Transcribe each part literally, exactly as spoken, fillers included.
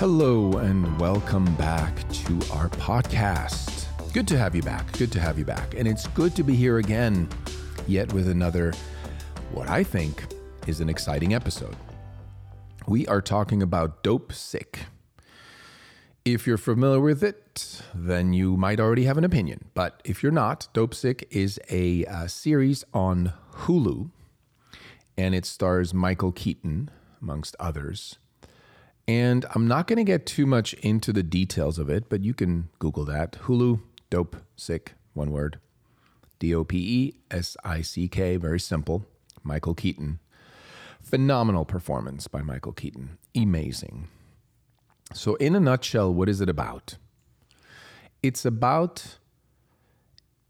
Hello and welcome back to our podcast. Good to have you back. Good to have you back. And it's good to be here again, yet with another, what I think is an exciting episode. We are talking about Dopesick. If you're familiar with it, then you might already have an opinion. But if you're not, Dopesick is a uh, series on Hulu, and it stars Michael Keaton, amongst others. And I'm not going to get too much into the details of it, but you can Google that. Hulu, Dopesick, one word. D O P E S I C K, very simple. Michael Keaton. Phenomenal performance by Michael Keaton. Amazing. So in a nutshell, what is it about? It's about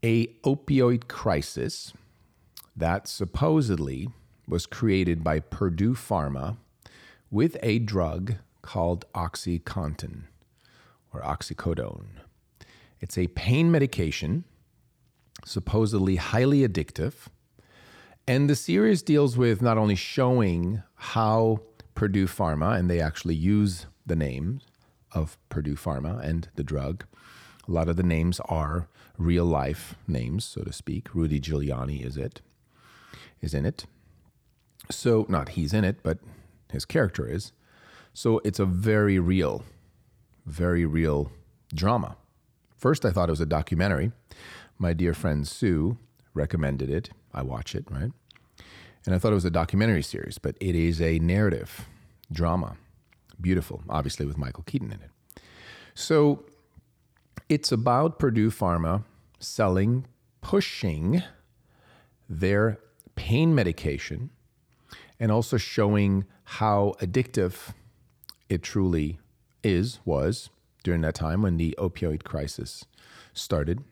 a opioid crisis that supposedly was created by Purdue Pharma with a drug called OxyContin or Oxycodone. It's a pain medication, supposedly highly addictive. And the series deals with not only showing how Purdue Pharma, and they actually use the names of Purdue Pharma and the drug. A lot of the names are real life names, so to speak. Rudy Giuliani is it, is in it. So not he's in it, but his character is. So it's a very real, very real drama. First, I thought it was a documentary. My dear friend Sue recommended it. I watch it, right? And I thought it was a documentary series, but it is a narrative drama. Beautiful, obviously, with Michael Keaton in it. So it's about Purdue Pharma selling, pushing their pain medication and also showing how addictive it truly is, was, during that time when the opioid crisis started.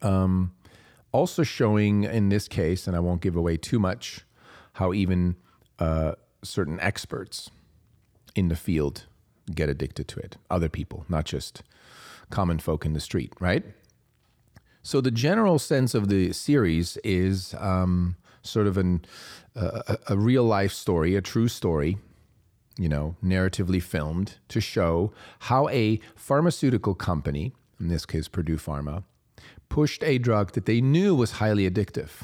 Um, also showing, in this case, and I won't give away too much, how even uh, certain experts in the field get addicted to it. Other people, not just common folk in the street, right? So the general sense of the series is... Um, sort of an, uh, a, a real life story, a true story, you know, narratively filmed to show how a pharmaceutical company, in this case Purdue Pharma, pushed a drug that they knew was highly addictive.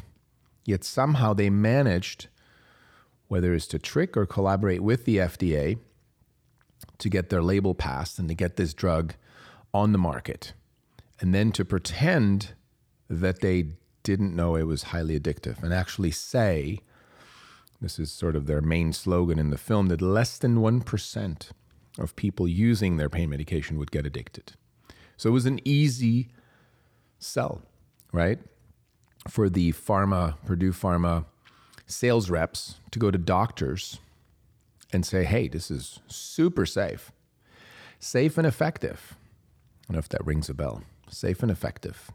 Yet somehow they managed, whether it's to trick or collaborate with the F D A, to get their label passed and to get this drug on the market. And then to pretend that they didn't know it was highly addictive, and actually say, this is sort of their main slogan in the film, that less than one percent of people using their pain medication would get addicted. So it was an easy sell, right? For the pharma, Purdue Pharma sales reps to go to doctors and say, hey, this is super safe, safe and effective. I don't know if that rings a bell, safe and effective.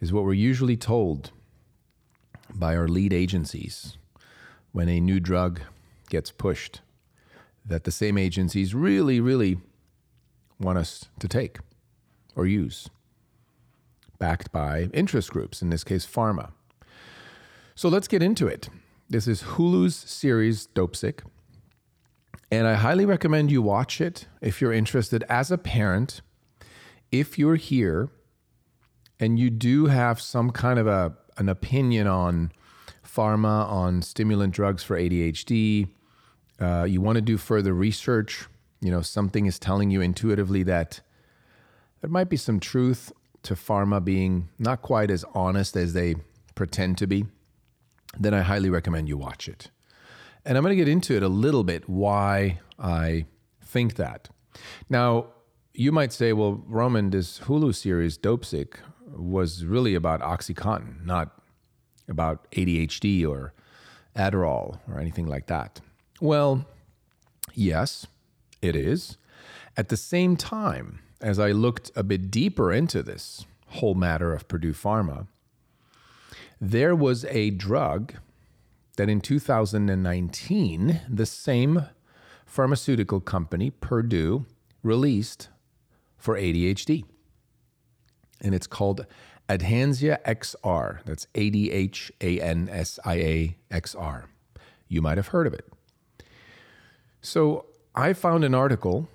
Is what we're usually told by our lead agencies when a new drug gets pushed that the same agencies really, really want us to take or use, backed by interest groups, in this case, pharma. So let's get into it. This is Hulu's series, Dopesick, and I highly recommend you watch it if you're interested as a parent, if you're here, and you do have some kind of a an opinion on pharma, on stimulant drugs for A D H D. Uh, you want to do further research. You know, something is telling you intuitively that there might be some truth to pharma being not quite as honest as they pretend to be. Then I highly recommend you watch it. And I'm going to get into it a little bit why I think that. Now, you might say, well, Roman, this Hulu series, Dopesick, was really about OxyContin, not about A D H D or Adderall or anything like that. Well, yes, It is. At the same time, as I looked a bit deeper into this whole matter of Purdue Pharma, there was a drug that in two thousand nineteen, the same pharmaceutical company, Purdue, released for A D H D. And it's called Adhansia X R. That's A D H A N S I A X R. You might have heard of it. So I found an article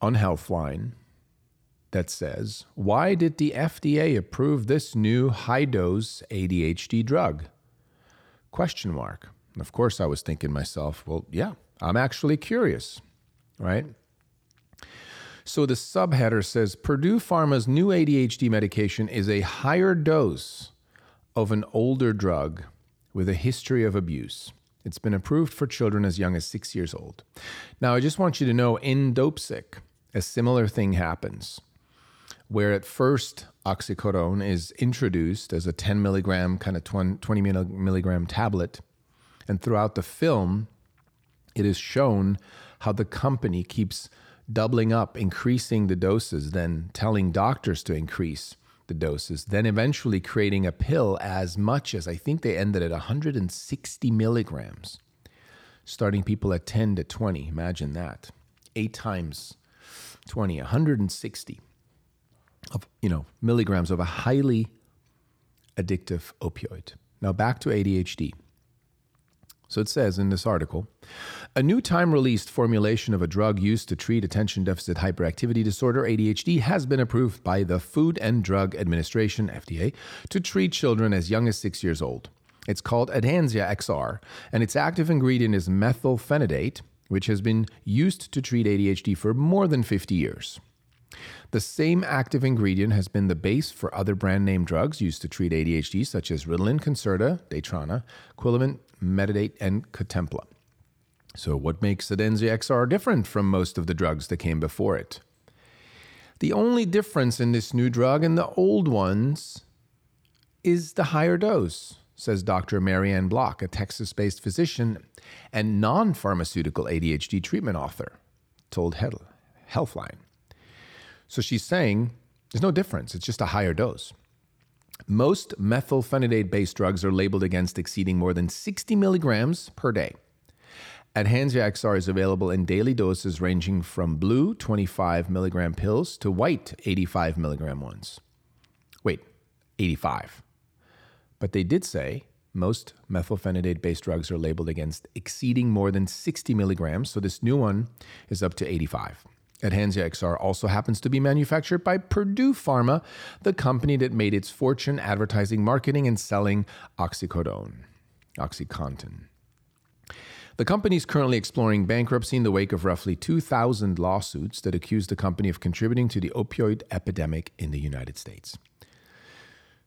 on Healthline that says, why did the F D A approve this new high-dose A D H D drug? Question mark. And of course, I was thinking to myself, well, yeah, I'm actually curious, right? So the subheader says, Purdue Pharma's new A D H D medication is a higher dose of an older drug with a history of abuse. It's been approved for children as young as six years old. Now, I just want you to know, in Dopesick, a similar thing happens, where at first oxycodone is introduced as a ten milligram, kind of twenty milligram tablet. And throughout the film, it is shown how the company keeps doubling up, increasing the doses, then telling doctors to increase the doses, then eventually creating a pill as much as, I think they ended at one hundred sixty milligrams, starting people at ten to twenty. Imagine that. Eight times twenty, one hundred sixty of, you know, milligrams of a highly addictive opioid. Now back to A D H D. So it says in this article, a new time-released formulation of a drug used to treat attention deficit hyperactivity disorder, A D H D, has been approved by the Food and Drug Administration, F D A, to treat children as young as six years old. It's called Adhansia X R, and its active ingredient is methylphenidate, which has been used to treat A D H D for more than fifty years. The same active ingredient has been the base for other brand-name drugs used to treat A D H D, such as Ritalin, Concerta, Daytrana, Quillivant, Metadate, and Cotempla. So what makes Adhansia X R different from most of the drugs that came before it? The only difference in this new drug and the old ones is the higher dose, says Doctor Marianne Block, a Texas-based physician and non-pharmaceutical A D H D treatment author, told Healthline. So she's saying there's no difference. It's just a higher dose. Most methylphenidate-based drugs are labeled against exceeding more than sixty milligrams per day. Adhansia X R is available in daily doses ranging from blue twenty-five milligram pills to white eighty-five milligram ones. Wait, eighty-five. But they did say most methylphenidate-based drugs are labeled against exceeding more than sixty milligrams, so this new one is up to eighty-five. Adhansia X R also happens to be manufactured by Purdue Pharma, the company that made its fortune advertising, marketing, and selling oxycodone, OxyContin. The company is currently exploring bankruptcy in the wake of roughly two thousand lawsuits that accuse the company of contributing to the opioid epidemic in the United States.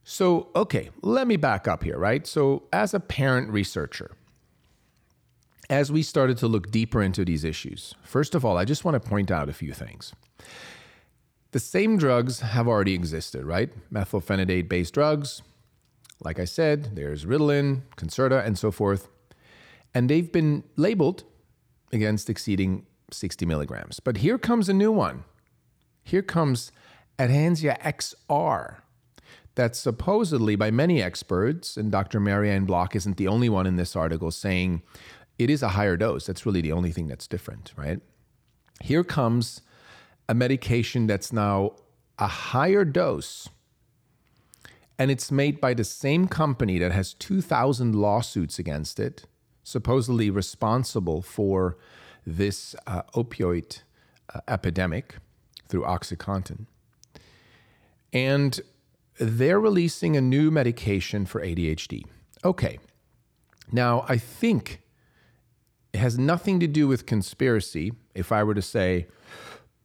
So, okay, let me back up here, right? So, as a parent researcher, as we started to look deeper into these issues, first of all, I just want to point out a few things. The same drugs have already existed, right? Methylphenidate-based drugs, like I said, there's Ritalin, Concerta, and so forth. And they've been labeled against exceeding sixty milligrams. But here comes a new one. Here comes Adhansia X R. That's supposedly, by many experts, and Doctor Marianne Block isn't the only one in this article saying, it is a higher dose. That's really the only thing that's different, right? Here comes a medication that's now a higher dose, and it's made by the same company that has two thousand lawsuits against it, supposedly responsible for this uh, opioid uh, epidemic through OxyContin. And they're releasing a new medication for A D H D. Okay. Now, I think it has nothing to do with conspiracy if I were to say,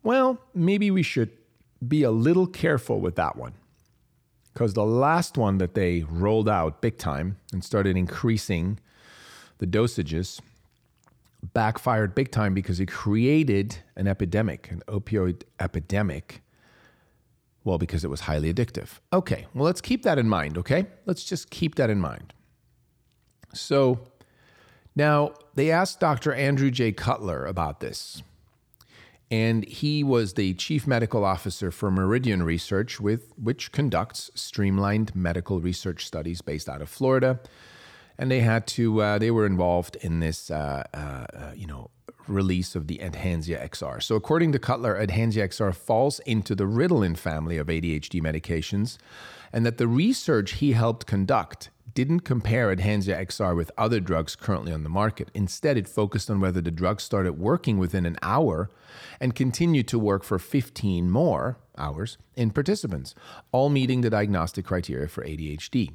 well, maybe we should be a little careful with that one. Because the last one that they rolled out big time and started increasing the dosages backfired big time because it created an epidemic, an opioid epidemic. Well, because it was highly addictive. Okay, well, let's keep that in mind, okay? Let's just keep that in mind. So now, they asked Doctor Andrew J. Cutler about this. and he was the chief medical officer for Meridian Research, with, which conducts streamlined medical research studies based out of Florida. And they had to, uh, they were involved in this, uh, uh, you know, release of the Adhansia X R. So according to Cutler, Adhansia X R falls into the Ritalin family of A D H D medications, and that the research he helped conduct didn't compare Adhansia X R with other drugs currently on the market. Instead, it focused on whether the drug started working within an hour and continued to work for fifteen more hours in participants, all meeting the diagnostic criteria for A D H D.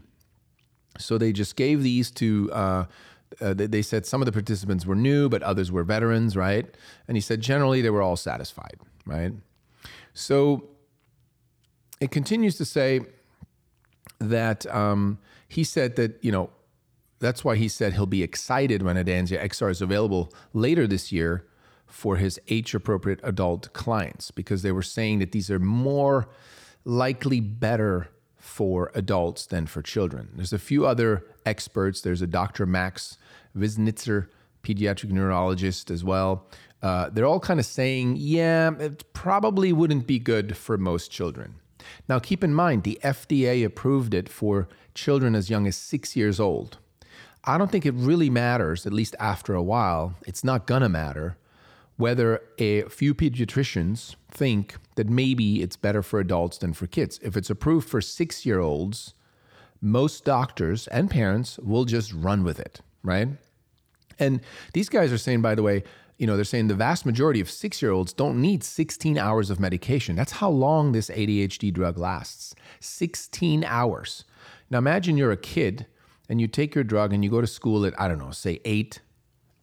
So they just gave these to, uh, uh, they said some of the participants were new, but others were veterans, right? And he said generally they were all satisfied, right? So it continues to say that um, he said that, you know, that's why he said he'll be excited when Adhansia X R is available later this year for his age-appropriate adult clients, because they were saying that these are more likely better for adults than for children. There's a few other experts. There's a Doctor Max Wisnitzer, pediatric neurologist as well. Uh, they're all kind of saying, yeah, it probably wouldn't be good for most children. Now, keep in mind, the F D A approved it for children as young as six years old. I don't think it really matters, at least after a while, it's not gonna matter, whether a few pediatricians think that maybe it's better for adults than for kids. If it's approved for six-year-olds, most doctors and parents will just run with it, right? And these guys are saying, by the way, you know, they're saying the vast majority of six-year-olds don't need sixteen hours of medication. That's how long this A D H D drug lasts, sixteen hours. Now imagine you're a kid and you take your drug and you go to school at, I don't know, say eight,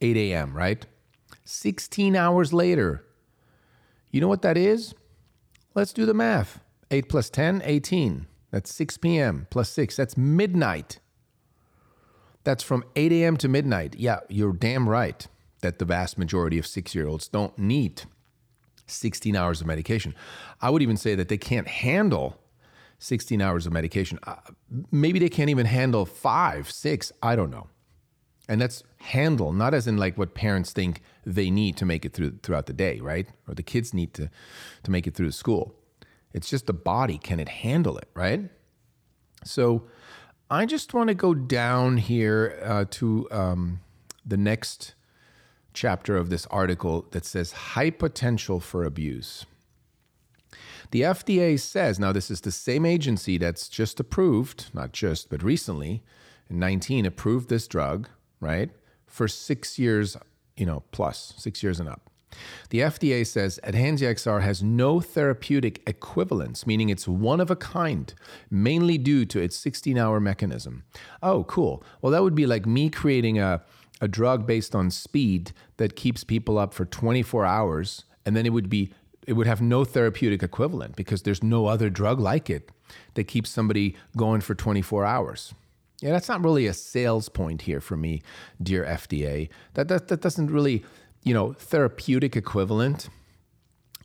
eight a.m., right? sixteen hours later. You know what that is? Let's do the math. eight plus ten, eighteen. That's six p.m. plus six. That's midnight. That's from eight a.m. to midnight. Yeah, you're damn right that the vast majority of six-year-olds don't need sixteen hours of medication. I would even say that they can't handle sixteen hours of medication. Uh, maybe they can't even handle five, six, I don't know. And that's handle, not as in like what parents think they need to make it through throughout the day, right? Or the kids need to, to make it through school. It's just the body, can it handle it, right? So I just want to go down here uh, to um, the next chapter of this article that says high potential for abuse. The F D A says, now this is the same agency that's just approved, not just, but recently, in nineteen approved this drug, right? For six years, you know, plus six years and up. The F D A says Adhansia X R has no therapeutic equivalence, meaning it's one of a kind, mainly due to its sixteen hour mechanism. Oh, cool. Well, that would be like me creating a, a drug based on speed that keeps people up for twenty-four hours. And then it would be, it would have no therapeutic equivalent because there's no other drug like it that keeps somebody going for twenty-four hours. Yeah, that's not really a sales point here for me, dear F D A. That that that doesn't really, you know, therapeutic equivalent.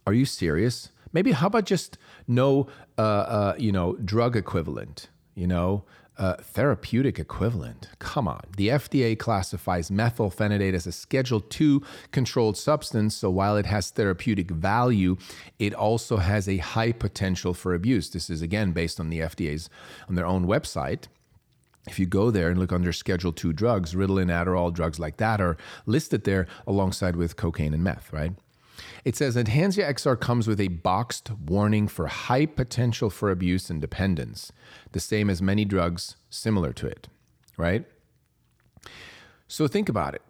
Are you serious? Maybe how about just no, uh, uh, you know, drug equivalent, you know, uh, therapeutic equivalent. Come on. The F D A classifies methylphenidate as a Schedule two controlled substance. So while it has therapeutic value, it also has a high potential for abuse. This is, again, based on the F D A's, on their own website. If you go there and look under Schedule two drugs, Ritalin, Adderall, drugs like that are listed there alongside with cocaine and meth, right? It says Adhansia X R comes with a boxed warning for high potential for abuse and dependence, the same as many drugs similar to it, right? So think about it.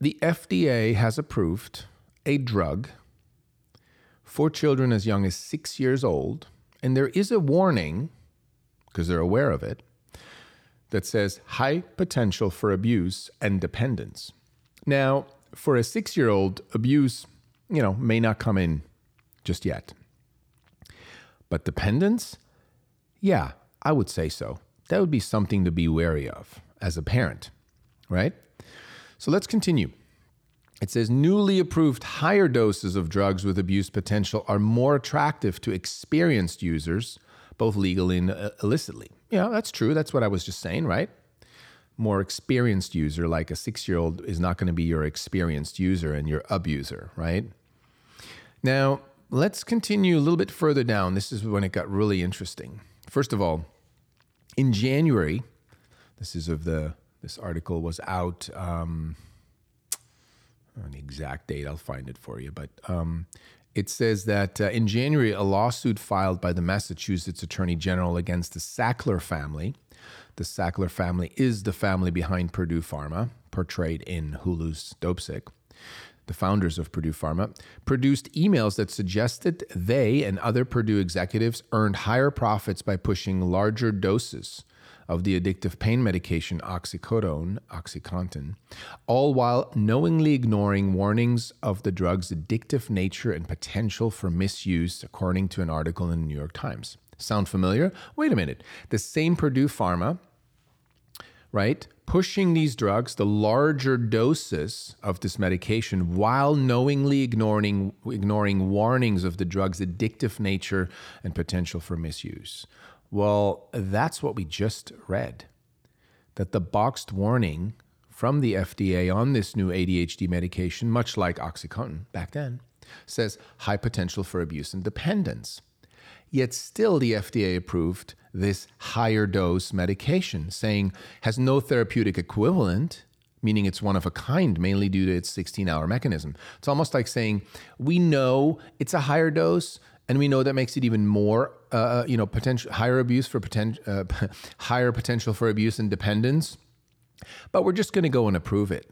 The F D A has approved a drug for children as young as six years old, and there is a warning, because they're aware of it, that says high potential for abuse and dependence. Now, for a six-year-old, abuse, you know, may not come in just yet. But dependence? Yeah, I would say so. That would be something to be wary of as a parent, right? So let's continue. It says newly approved higher doses of drugs with abuse potential are more attractive to experienced users, both legally and illicitly. Yeah, that's true. That's what I was just saying, right? More experienced user, like a six-year-old is not going to be your experienced user and your abuser, right? Now, let's continue a little bit further down. This is when it got really interesting. First of all, in January, this is of the this article was out um, on the exact date. I'll find it for you, but um, it says that uh, in January, a lawsuit filed by the Massachusetts Attorney General against the Sackler family. The Sackler family is the family behind Purdue Pharma, portrayed in Hulu's Dopesick. The founders of Purdue Pharma, produced emails that suggested they and other Purdue executives earned higher profits by pushing larger doses of the addictive pain medication oxycodone, OxyContin, all while knowingly ignoring warnings of the drug's addictive nature and potential for misuse, according to an article in the New York Times. Sound familiar? Wait a minute. The same Purdue Pharma, right, pushing these drugs, the larger doses of this medication, while knowingly ignoring ignoring warnings of the drug's addictive nature and potential for misuse. Well, that's what we just read, that the boxed warning from the F D A on this new A D H D medication, much like OxyContin back then, says high potential for abuse and dependence. Yet still the F D A approved this higher dose medication, saying has no therapeutic equivalent, meaning it's one of a kind, mainly due to its sixteen-hour mechanism. It's almost like saying, we know it's a higher dose, and we know that makes it even more, uh, you know, potential higher abuse for potential, uh, higher potential for abuse and dependence, but we're just going to go and approve it.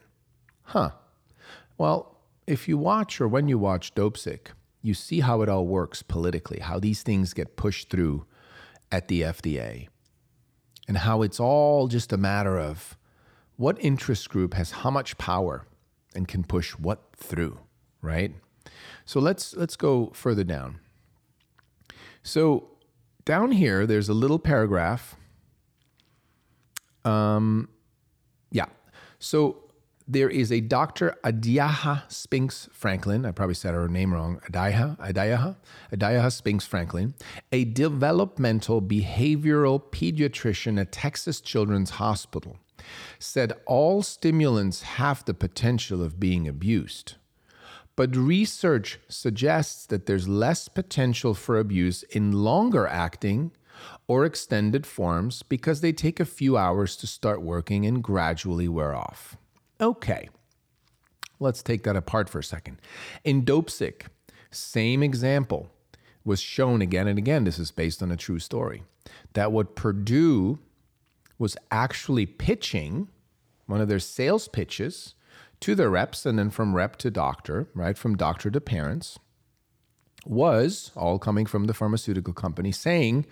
Huh. Well, if you watch or when you watch Dopesick, you see how it all works politically, how these things get pushed through at the F D A, and how it's all just a matter of what interest group has how much power and can push what through, right? So let's let's go further down. So down here, there's a little paragraph. Um, yeah. So there is a Doctor Ayesha Spinks-Franklin, I probably said her name wrong, Ayesha, Ayesha, Ayesha Spinks-Franklin, a developmental behavioral pediatrician at Texas Children's Hospital, said all stimulants have the potential of being abused, but research suggests that there's less potential for abuse in longer-acting or extended forms because they take a few hours to start working and gradually wear off. Okay, let's take that apart for a second. In Dopesick, same example was shown again and again. This is based on a true story, that what Purdue was actually pitching, one of their sales pitches, to their reps and then from rep to doctor, right, from doctor to parents, was all coming from the pharmaceutical company saying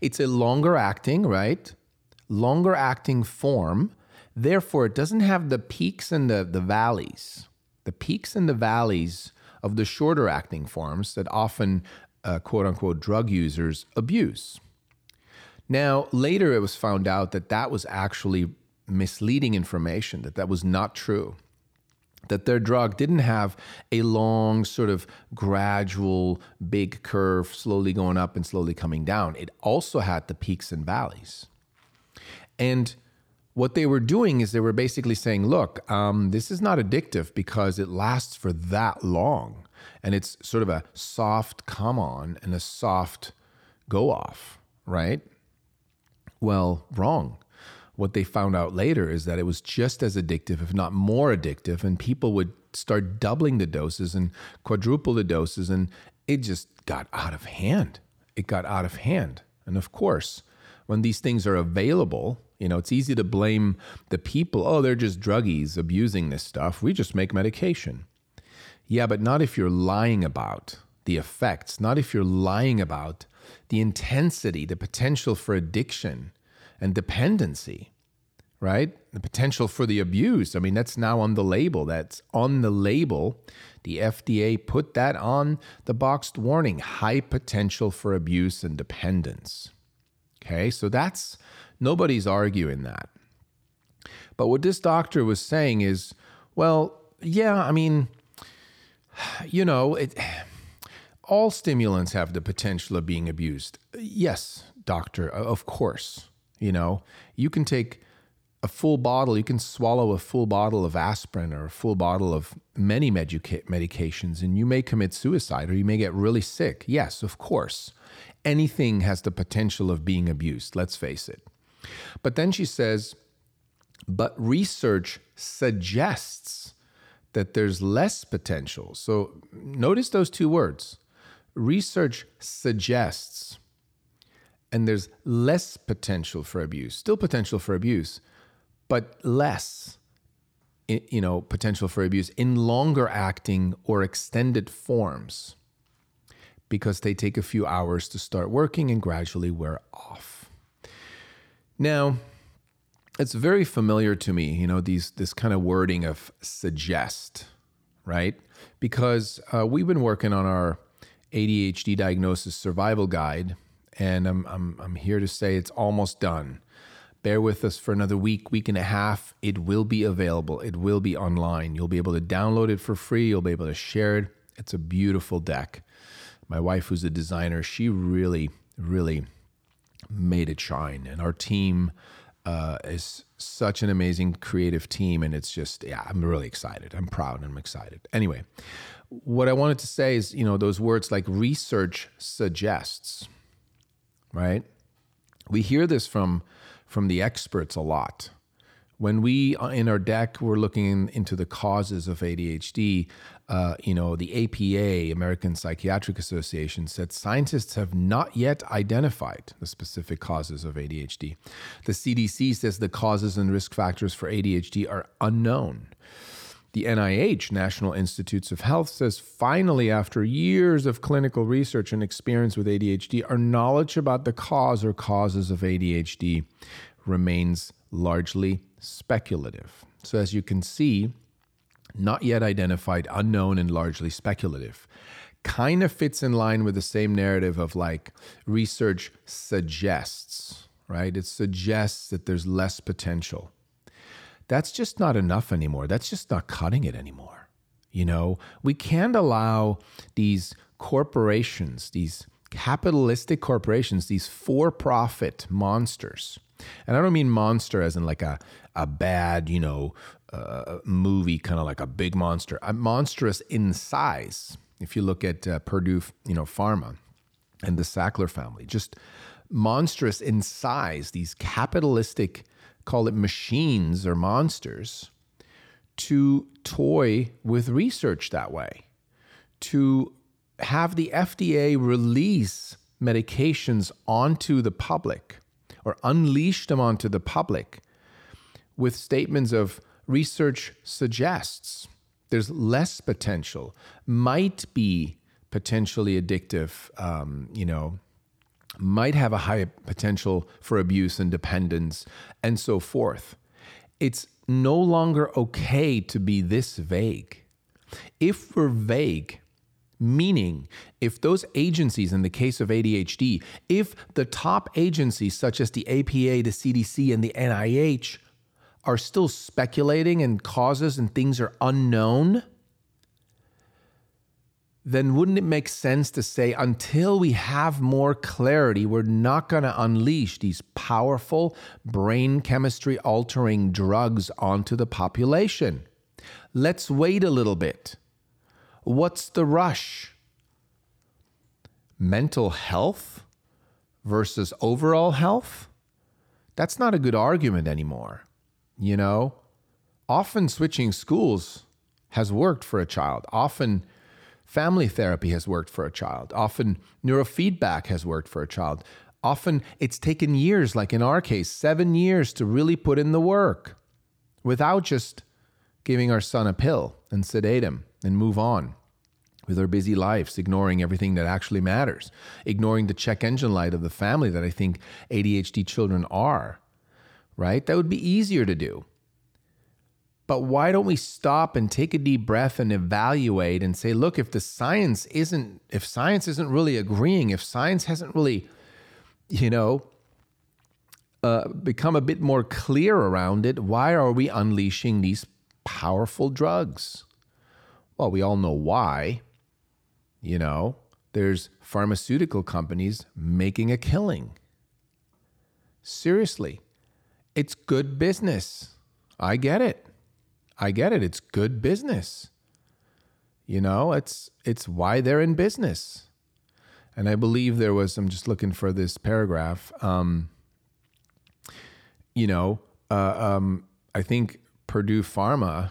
it's a longer acting, right, longer acting form. Therefore, it doesn't have the peaks and the, the valleys, the peaks and the valleys of the shorter acting forms that often, uh, quote unquote, drug users abuse. Now, later it was found out that that was actually misleading information, that that was not true, that their drug didn't have a long sort of gradual big curve, slowly going up and slowly coming down. It also had the peaks and valleys. And what they were doing is they were basically saying, look, um, this is not addictive because it lasts for that long. And it's sort of a soft come on and a soft go off, right? Well, wrong. What they found out later is that it was just as addictive, if not more addictive, and people would start doubling the doses and quadruple the doses, and it just got out of hand. It got out of hand. And of course, when these things are available, you know, it's easy to blame the people. Oh, they're just druggies abusing this stuff. We just make medication. Yeah, but not if you're lying about the effects, not if you're lying about the intensity, the potential for addiction and dependency, right? The potential for the abuse. I mean, that's now on the label. That's on the label. The F D A put that on the boxed warning, high potential for abuse and dependence. Okay, so that's... nobody's arguing that. But what this doctor was saying is, well, yeah, I mean, you know, it, all stimulants have the potential of being abused. Yes, doctor, of course. You know, you can take a full bottle, you can swallow a full bottle of aspirin or a full bottle of many medica- medications, and you may commit suicide or you may get really sick. Yes, of course. Anything has the potential of being abused, let's face it. But then she says, but research suggests that there's less potential. So notice those two words. Research suggests, and there's less potential for abuse. Still potential for abuse, but less, you know, potential for abuse in longer acting or extended forms, because they take a few hours to start working and gradually wear off. Now, it's very familiar to me, you know, these this kind of wording of suggest, right? Because uh, we've been working on our A D H D diagnosis survival guide, and I'm I'm I'm here to say it's almost done. Bear with us for another week, week and a half. It will be available. It will be online. You'll be able to download it for free. You'll be able to share it. It's a beautiful deck. My wife, who's a designer, she really, really made it shine. And our team uh, is such an amazing creative team. And it's just, yeah, I'm really excited. I'm proud and I'm excited. Anyway, what I wanted to say is, you know, those words like research suggests, right? We hear this from from the experts a lot. When we, in our deck, we're looking into the causes of A D H D, uh, you know, the A P A, American Psychiatric Association, said scientists have not yet identified the specific causes of A D H D. The C D C says the causes and risk factors for A D H D are unknown. The N I H, National Institutes of Health, says finally, after years of clinical research and experience with A D H D, our knowledge about the cause or causes of A D H D remains largely speculative. So as you can see, not yet identified, unknown, and largely speculative. Kind of fits in line with the same narrative of like research suggests, right? It suggests that there's less potential. That's just not enough anymore. That's just not cutting it anymore. You know, we can't allow these corporations, these capitalistic corporations, these for-profit monsters. And I don't mean monster as in like a, a bad, you know, uh, movie, kind of like a big monster. A monstrous in size. If you look at uh, Purdue, you know, Pharma and the Sackler family, just monstrous in size, these capitalistic, call it machines or monsters, to toy with research that way, to have the F D A release medications onto the public or unleash them onto the public with statements of research suggests there's less potential, might be potentially addictive, um, you know, might have a high potential for abuse and dependence, and so forth. It's no longer okay to be this vague. If we're vague, meaning if those agencies, in the case of A D H D, if the top agencies such as the A P A, the C D C, and the N I H are still speculating and causes and things are unknown, then wouldn't it make sense to say, until we have more clarity, we're not going to unleash these powerful brain chemistry altering drugs onto the population? Let's wait a little bit. What's the rush? Mental health versus overall health? That's not a good argument anymore. You know, often switching schools has worked for a child. Often family therapy has worked for a child. Often neurofeedback has worked for a child. Often it's taken years, like in our case, seven years to really put in the work without just giving our son a pill and sedate him and move on with our busy lives, ignoring everything that actually matters, ignoring the check engine light of the family that I think A D H D children are, right? That would be easier to do. But why don't we stop and take a deep breath and evaluate and say, look, if the science isn't, if science isn't really agreeing, if science hasn't really, you know, uh, become a bit more clear around it, why are we unleashing these powerful drugs? Well, we all know why. You know, there's pharmaceutical companies making a killing. Seriously. It's good business. I get it. I get it. It's good business. You know, it's it's why they're in business. And I believe there was, I'm just looking for this paragraph. Um, you know, uh, um, I think Purdue Pharma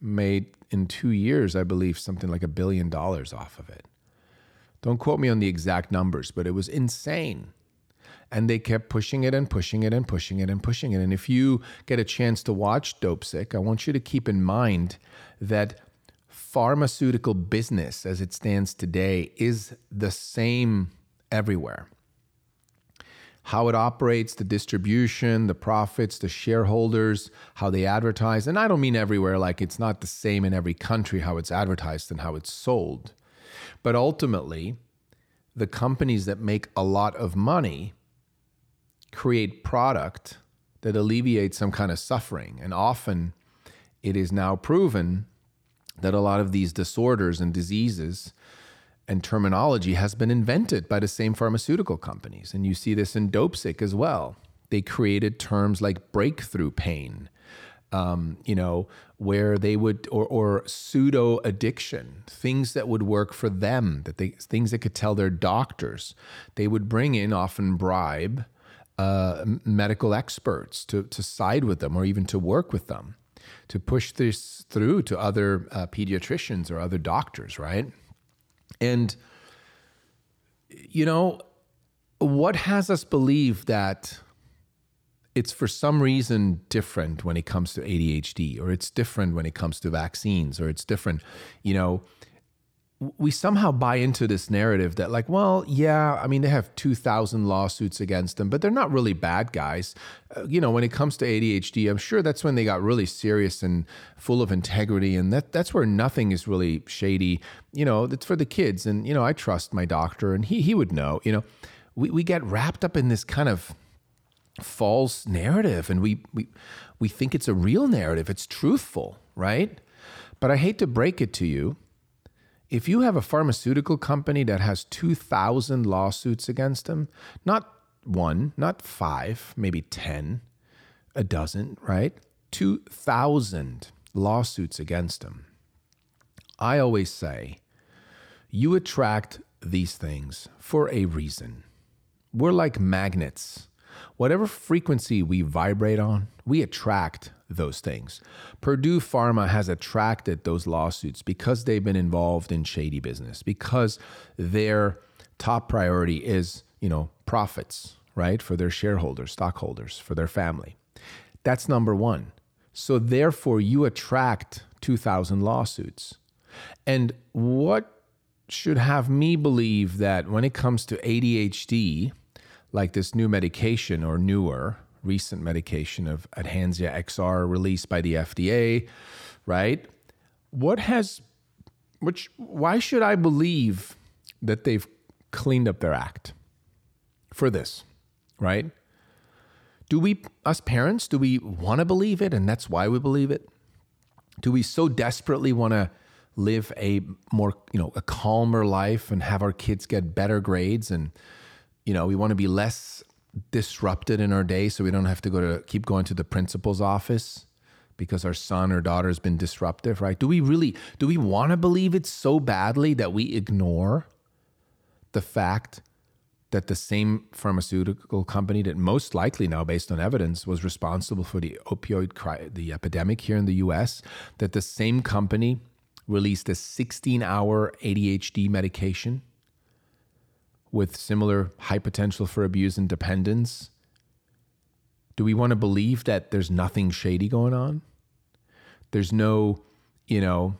made in two years, I believe, something like a billion dollars off of it. Don't quote me on the exact numbers, but it was insane. And they kept pushing it and pushing it and pushing it and pushing it. And if you get a chance to watch Dopesick, I want you to keep in mind that pharmaceutical business as it stands today is the same everywhere. How it operates, the distribution, the profits, the shareholders, how they advertise. And I don't mean everywhere, like it's not the same in every country how it's advertised and how it's sold. But ultimately, the companies that make a lot of money create product that alleviates some kind of suffering. And often it is now proven that a lot of these disorders and diseases and terminology has been invented by the same pharmaceutical companies. And you see this in Dopesick as well. They created terms like breakthrough pain, um, you know, where they would, or, or pseudo addiction, things that would work for them, that they, things that could tell their doctors. They would bring in, often bribe, uh, medical experts to, to side with them or even to work with them, to push this through to other uh, pediatricians or other doctors, right? And, you know, what has us believe that it's for some reason different when it comes to A D H D, or it's different when it comes to vaccines, or it's different, you know, we somehow buy into this narrative that like, well, yeah, I mean, they have two thousand lawsuits against them, but they're not really bad guys. Uh, you know, when it comes to A D H D, I'm sure that's when they got really serious and full of integrity. And that that's where nothing is really shady. You know, it's for the kids. And, you know, I trust my doctor and he, he would know, you know, we, we get wrapped up in this kind of false narrative and we, we, we think it's a real narrative. It's truthful, right? But I hate to break it to you. If you have a pharmaceutical company that has two thousand lawsuits against them, not one, not five, maybe ten, a dozen, right? two thousand lawsuits against them. I always say, you attract these things for a reason. We're like magnets. Whatever frequency we vibrate on, we attract those things. Purdue Pharma has attracted those lawsuits because they've been involved in shady business, because their top priority is, you know, profits, right? For their shareholders, stockholders, for their family. That's number one. So therefore you attract two thousand lawsuits. And what should have me believe that when it comes to A D H D, like this new medication or newer recent medication of Adhansia X R released by the F D A, right? What has, which, why should I believe that they've cleaned up their act for this, right? Do we, us parents, do we want to believe it and that's why we believe it? Do we so desperately want to live a more, you know, a calmer life and have our kids get better grades and, you know, we want to be less disrupted in our day so we don't have to go to keep going to the principal's office because our son or daughter has been disruptive, right? Do we really, do we want to believe it so badly that we ignore the fact that the same pharmaceutical company that most likely now, based on evidence, was responsible for the opioid, cri- the epidemic here in the U S, that the same company released a sixteen hour A D H D medication with similar high potential for abuse and dependence? Do we want to believe that there's nothing shady going on? There's no, you know,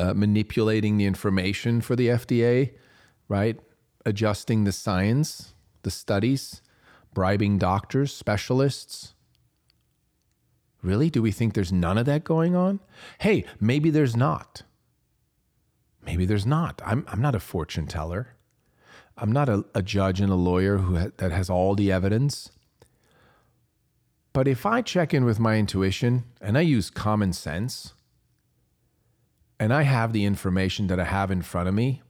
uh, manipulating the information for the F D A, right? Adjusting the science, the studies, bribing doctors, specialists. Really? Do we think there's none of that going on? Hey, maybe there's not. Maybe there's not. I'm I'm not a fortune teller. I'm not a, a judge and a lawyer who ha- that has all the evidence. But if I check in with my intuition and I use common sense and I have the information that I have in front of me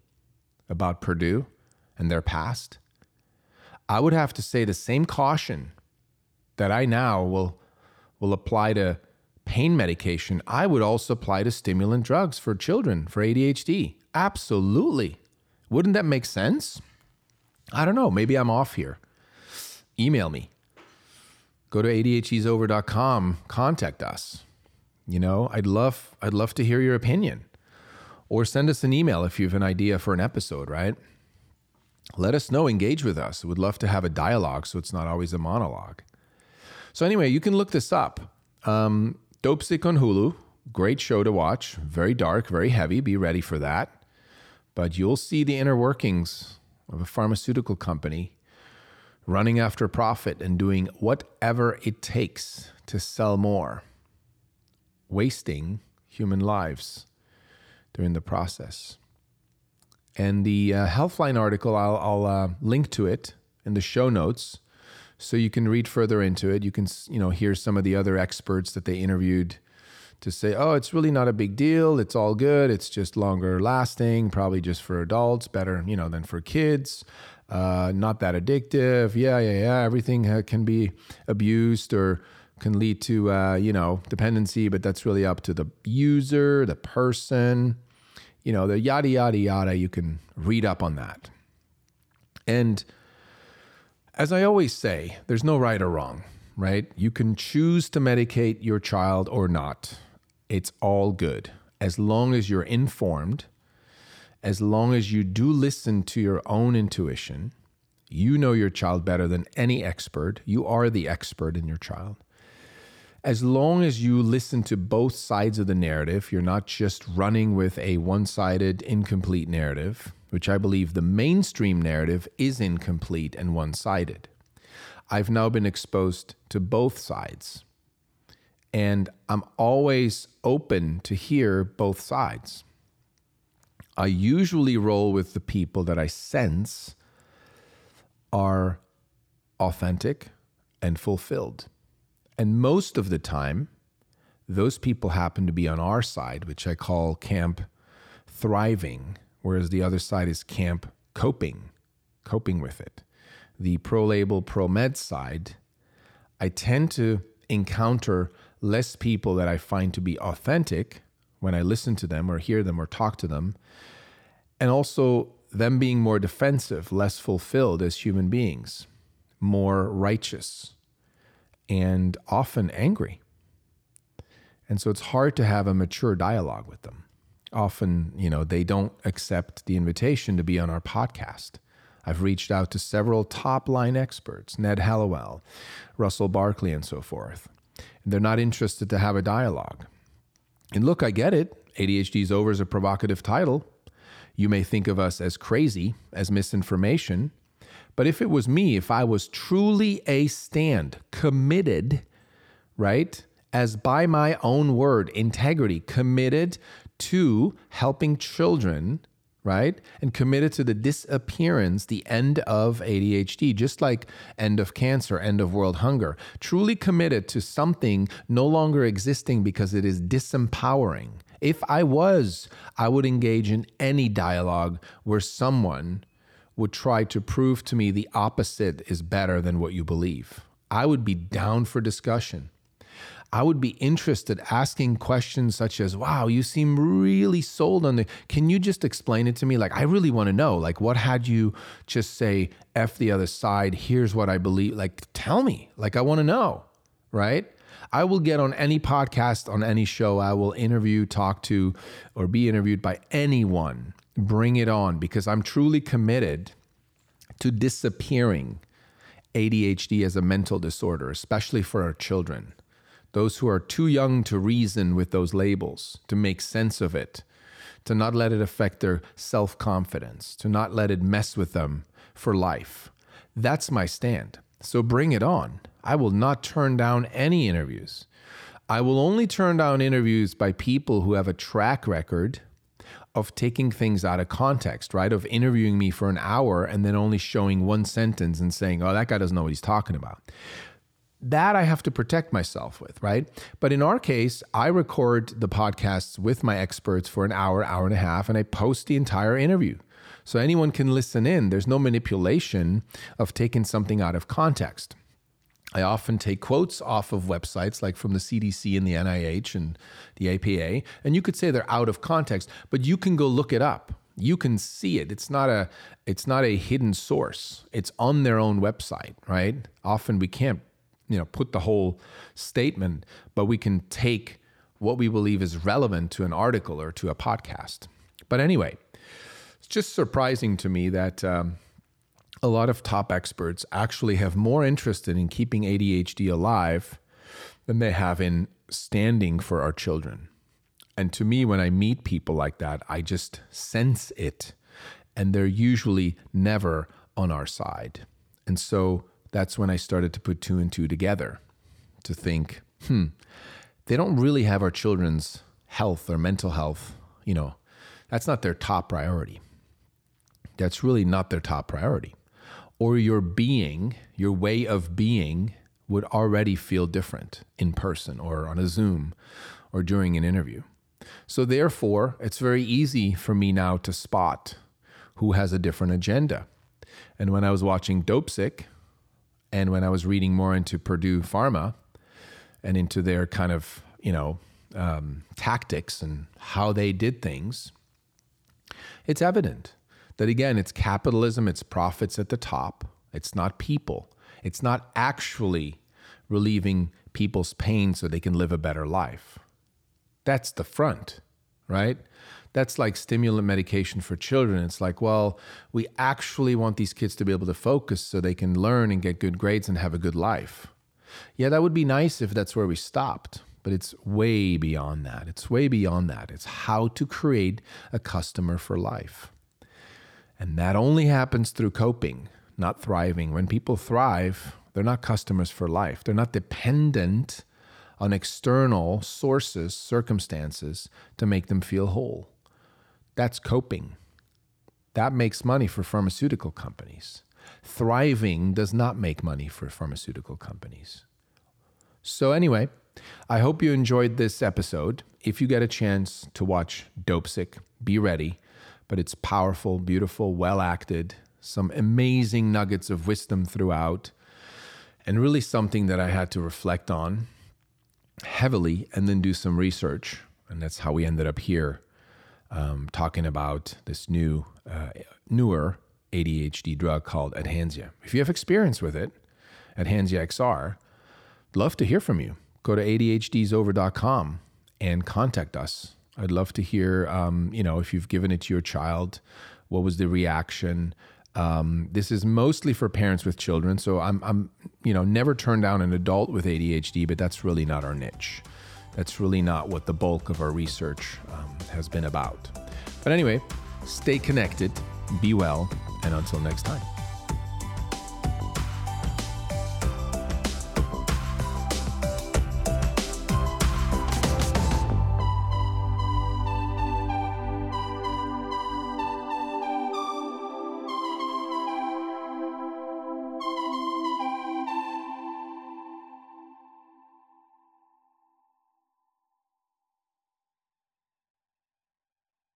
about Purdue and their past, I would have to say the same caution that I now will will apply to pain medication, I would also apply to stimulant drugs for children, for A D H D. Absolutely. Wouldn't that make sense? I don't know. Maybe I'm off here. Email me. Go to A D H D sover dot com. Contact us. You know, I'd love, I'd love to hear your opinion. Or send us an email if you have an idea for an episode, right? Let us know. Engage with us. We'd love to have a dialogue so it's not always a monologue. So anyway, you can look this up. Um, Dopesick on Hulu. Great show to watch. Very dark, very heavy. Be ready for that. But you'll see the inner workings of a pharmaceutical company running after profit and doing whatever it takes to sell more, wasting human lives during the process. And the uh, Healthline article, I'll, I'll uh, link to it in the show notes so you can read further into it. You can, you know, hear some of the other experts that they interviewed to say, oh, it's really not a big deal. It's all good. It's just longer lasting, probably just for adults, better, you know, than for kids. Uh, not that addictive. Yeah, yeah, yeah. Everything uh, can be abused or can lead to, uh, you know, dependency, but that's really up to the user, the person, you know, the yada, yada, yada. You can read up on that. And as I always say, there's no right or wrong, right? You can choose to medicate your child or not. It's all good. As long as you're informed, as long as you do listen to your own intuition, you know your child better than any expert. You are the expert in your child. As long as you listen to both sides of the narrative, you're not just running with a one-sided, incomplete narrative, which I believe the mainstream narrative is incomplete and one-sided. I've now been exposed to both sides, and I'm always open to hear both sides. I usually roll with the people that I sense are authentic and fulfilled. And most of the time, those people happen to be on our side, which I call camp thriving, whereas the other side is camp coping, coping with it. The pro-label, pro-med side, I tend to encounter less people that I find to be authentic when I listen to them or hear them or talk to them, and also them being more defensive, less fulfilled as human beings, more righteous, and often angry. And so it's hard to have a mature dialogue with them. Often, you know, they don't accept the invitation to be on our podcast. I've reached out to several top-line experts, Ned Hallowell, Russell Barkley, and so forth. And they're not interested to have a dialogue. And look, I get it. A D H D is Over is a provocative title. You may think of us as crazy, as misinformation. But if it was me, if I was truly a stand, committed, right, as by my own word, integrity, committed to helping children, right? And committed to the disappearance, the end of A D H D, just like end of cancer, end of world hunger. Truly committed to something no longer existing because it is disempowering. If I was, I would engage in any dialogue where someone would try to prove to me the opposite is better than what you believe. I would be down for discussion. I would be interested asking questions such as, wow, you seem really sold on the, can you just explain it to me? Like, I really want to know, like, what had you just say, F the other side, here's what I believe, like, tell me, like, I want to know, right? I will get on any podcast, on any show, I will interview, talk to, or be interviewed by anyone. Bring it on, because I'm truly committed to disappearing A D H D as a mental disorder, especially for our children. Those who are too young to reason with those labels, to make sense of it, to not let it affect their self-confidence, to not let it mess with them for life. That's my stand. So bring it on. I will not turn down any interviews. I will only turn down interviews by people who have a track record of taking things out of context, right? Of interviewing me for an hour and then only showing one sentence and saying, oh, that guy doesn't know what he's talking about. That I have to protect myself with, right? But in our case, I record the podcasts with my experts for an hour, hour and a half, and I post the entire interview. So anyone can listen in. There's no manipulation of taking something out of context. I often take quotes off of websites like from the C D C and the N I H and the A P A, and you could say they're out of context, but you can go look it up. You can see it. It's not a it's not a hidden source. It's on their own website, right? Often we can't, you know, put the whole statement, but we can take what we believe is relevant to an article or to a podcast. But anyway, it's just surprising to me that um, a lot of top experts actually have more interest in keeping A D H D alive than they have in standing for our children. And to me, when I meet people like that, I just sense it. And they're usually never on our side. And so that's when I started to put two and two together to think, hmm, they don't really have our children's health or mental health, you know, that's not their top priority. That's really not their top priority. Or your being, your way of being would already feel different in person or on a Zoom or during an interview. So therefore, it's very easy for me now to spot who has a different agenda. And when I was watching Dopesick and when I was reading more into Purdue Pharma and into their kind of, you know, um, tactics and how they did things, it's evident that, again, it's capitalism, it's profits at the top. It's not people. It's not actually relieving people's pain so they can live a better life. That's the front, right? That's like stimulant medication for children. It's like, well, we actually want these kids to be able to focus so they can learn and get good grades and have a good life. Yeah, that would be nice if that's where we stopped, but it's way beyond that. It's way beyond that. It's how to create a customer for life. And that only happens through coping, not thriving. When people thrive, they're not customers for life. They're not dependent on external sources, circumstances to make them feel whole. That's coping. That makes money for pharmaceutical companies. Thriving does not make money for pharmaceutical companies. So anyway, I hope you enjoyed this episode. If you get a chance to watch Dopesick, be ready. But it's powerful, beautiful, well acted, some amazing nuggets of wisdom throughout, and really something that I had to reflect on heavily and then do some research. And that's how we ended up here um, talking about this new, uh, newer A D H D drug called Adhansia. If you have experience with it, Adhansia X R, love to hear from you. Go to A D H D sover dot com and contact us. I'd love to hear, um, you know, if you've given it to your child, what was the reaction? Um, this is mostly for parents with children. So I'm, I'm, you know, never turn down an adult with A D H D, but that's really not our niche. That's really not what the bulk of our research um, has been about. But anyway, stay connected, be well, and until next time.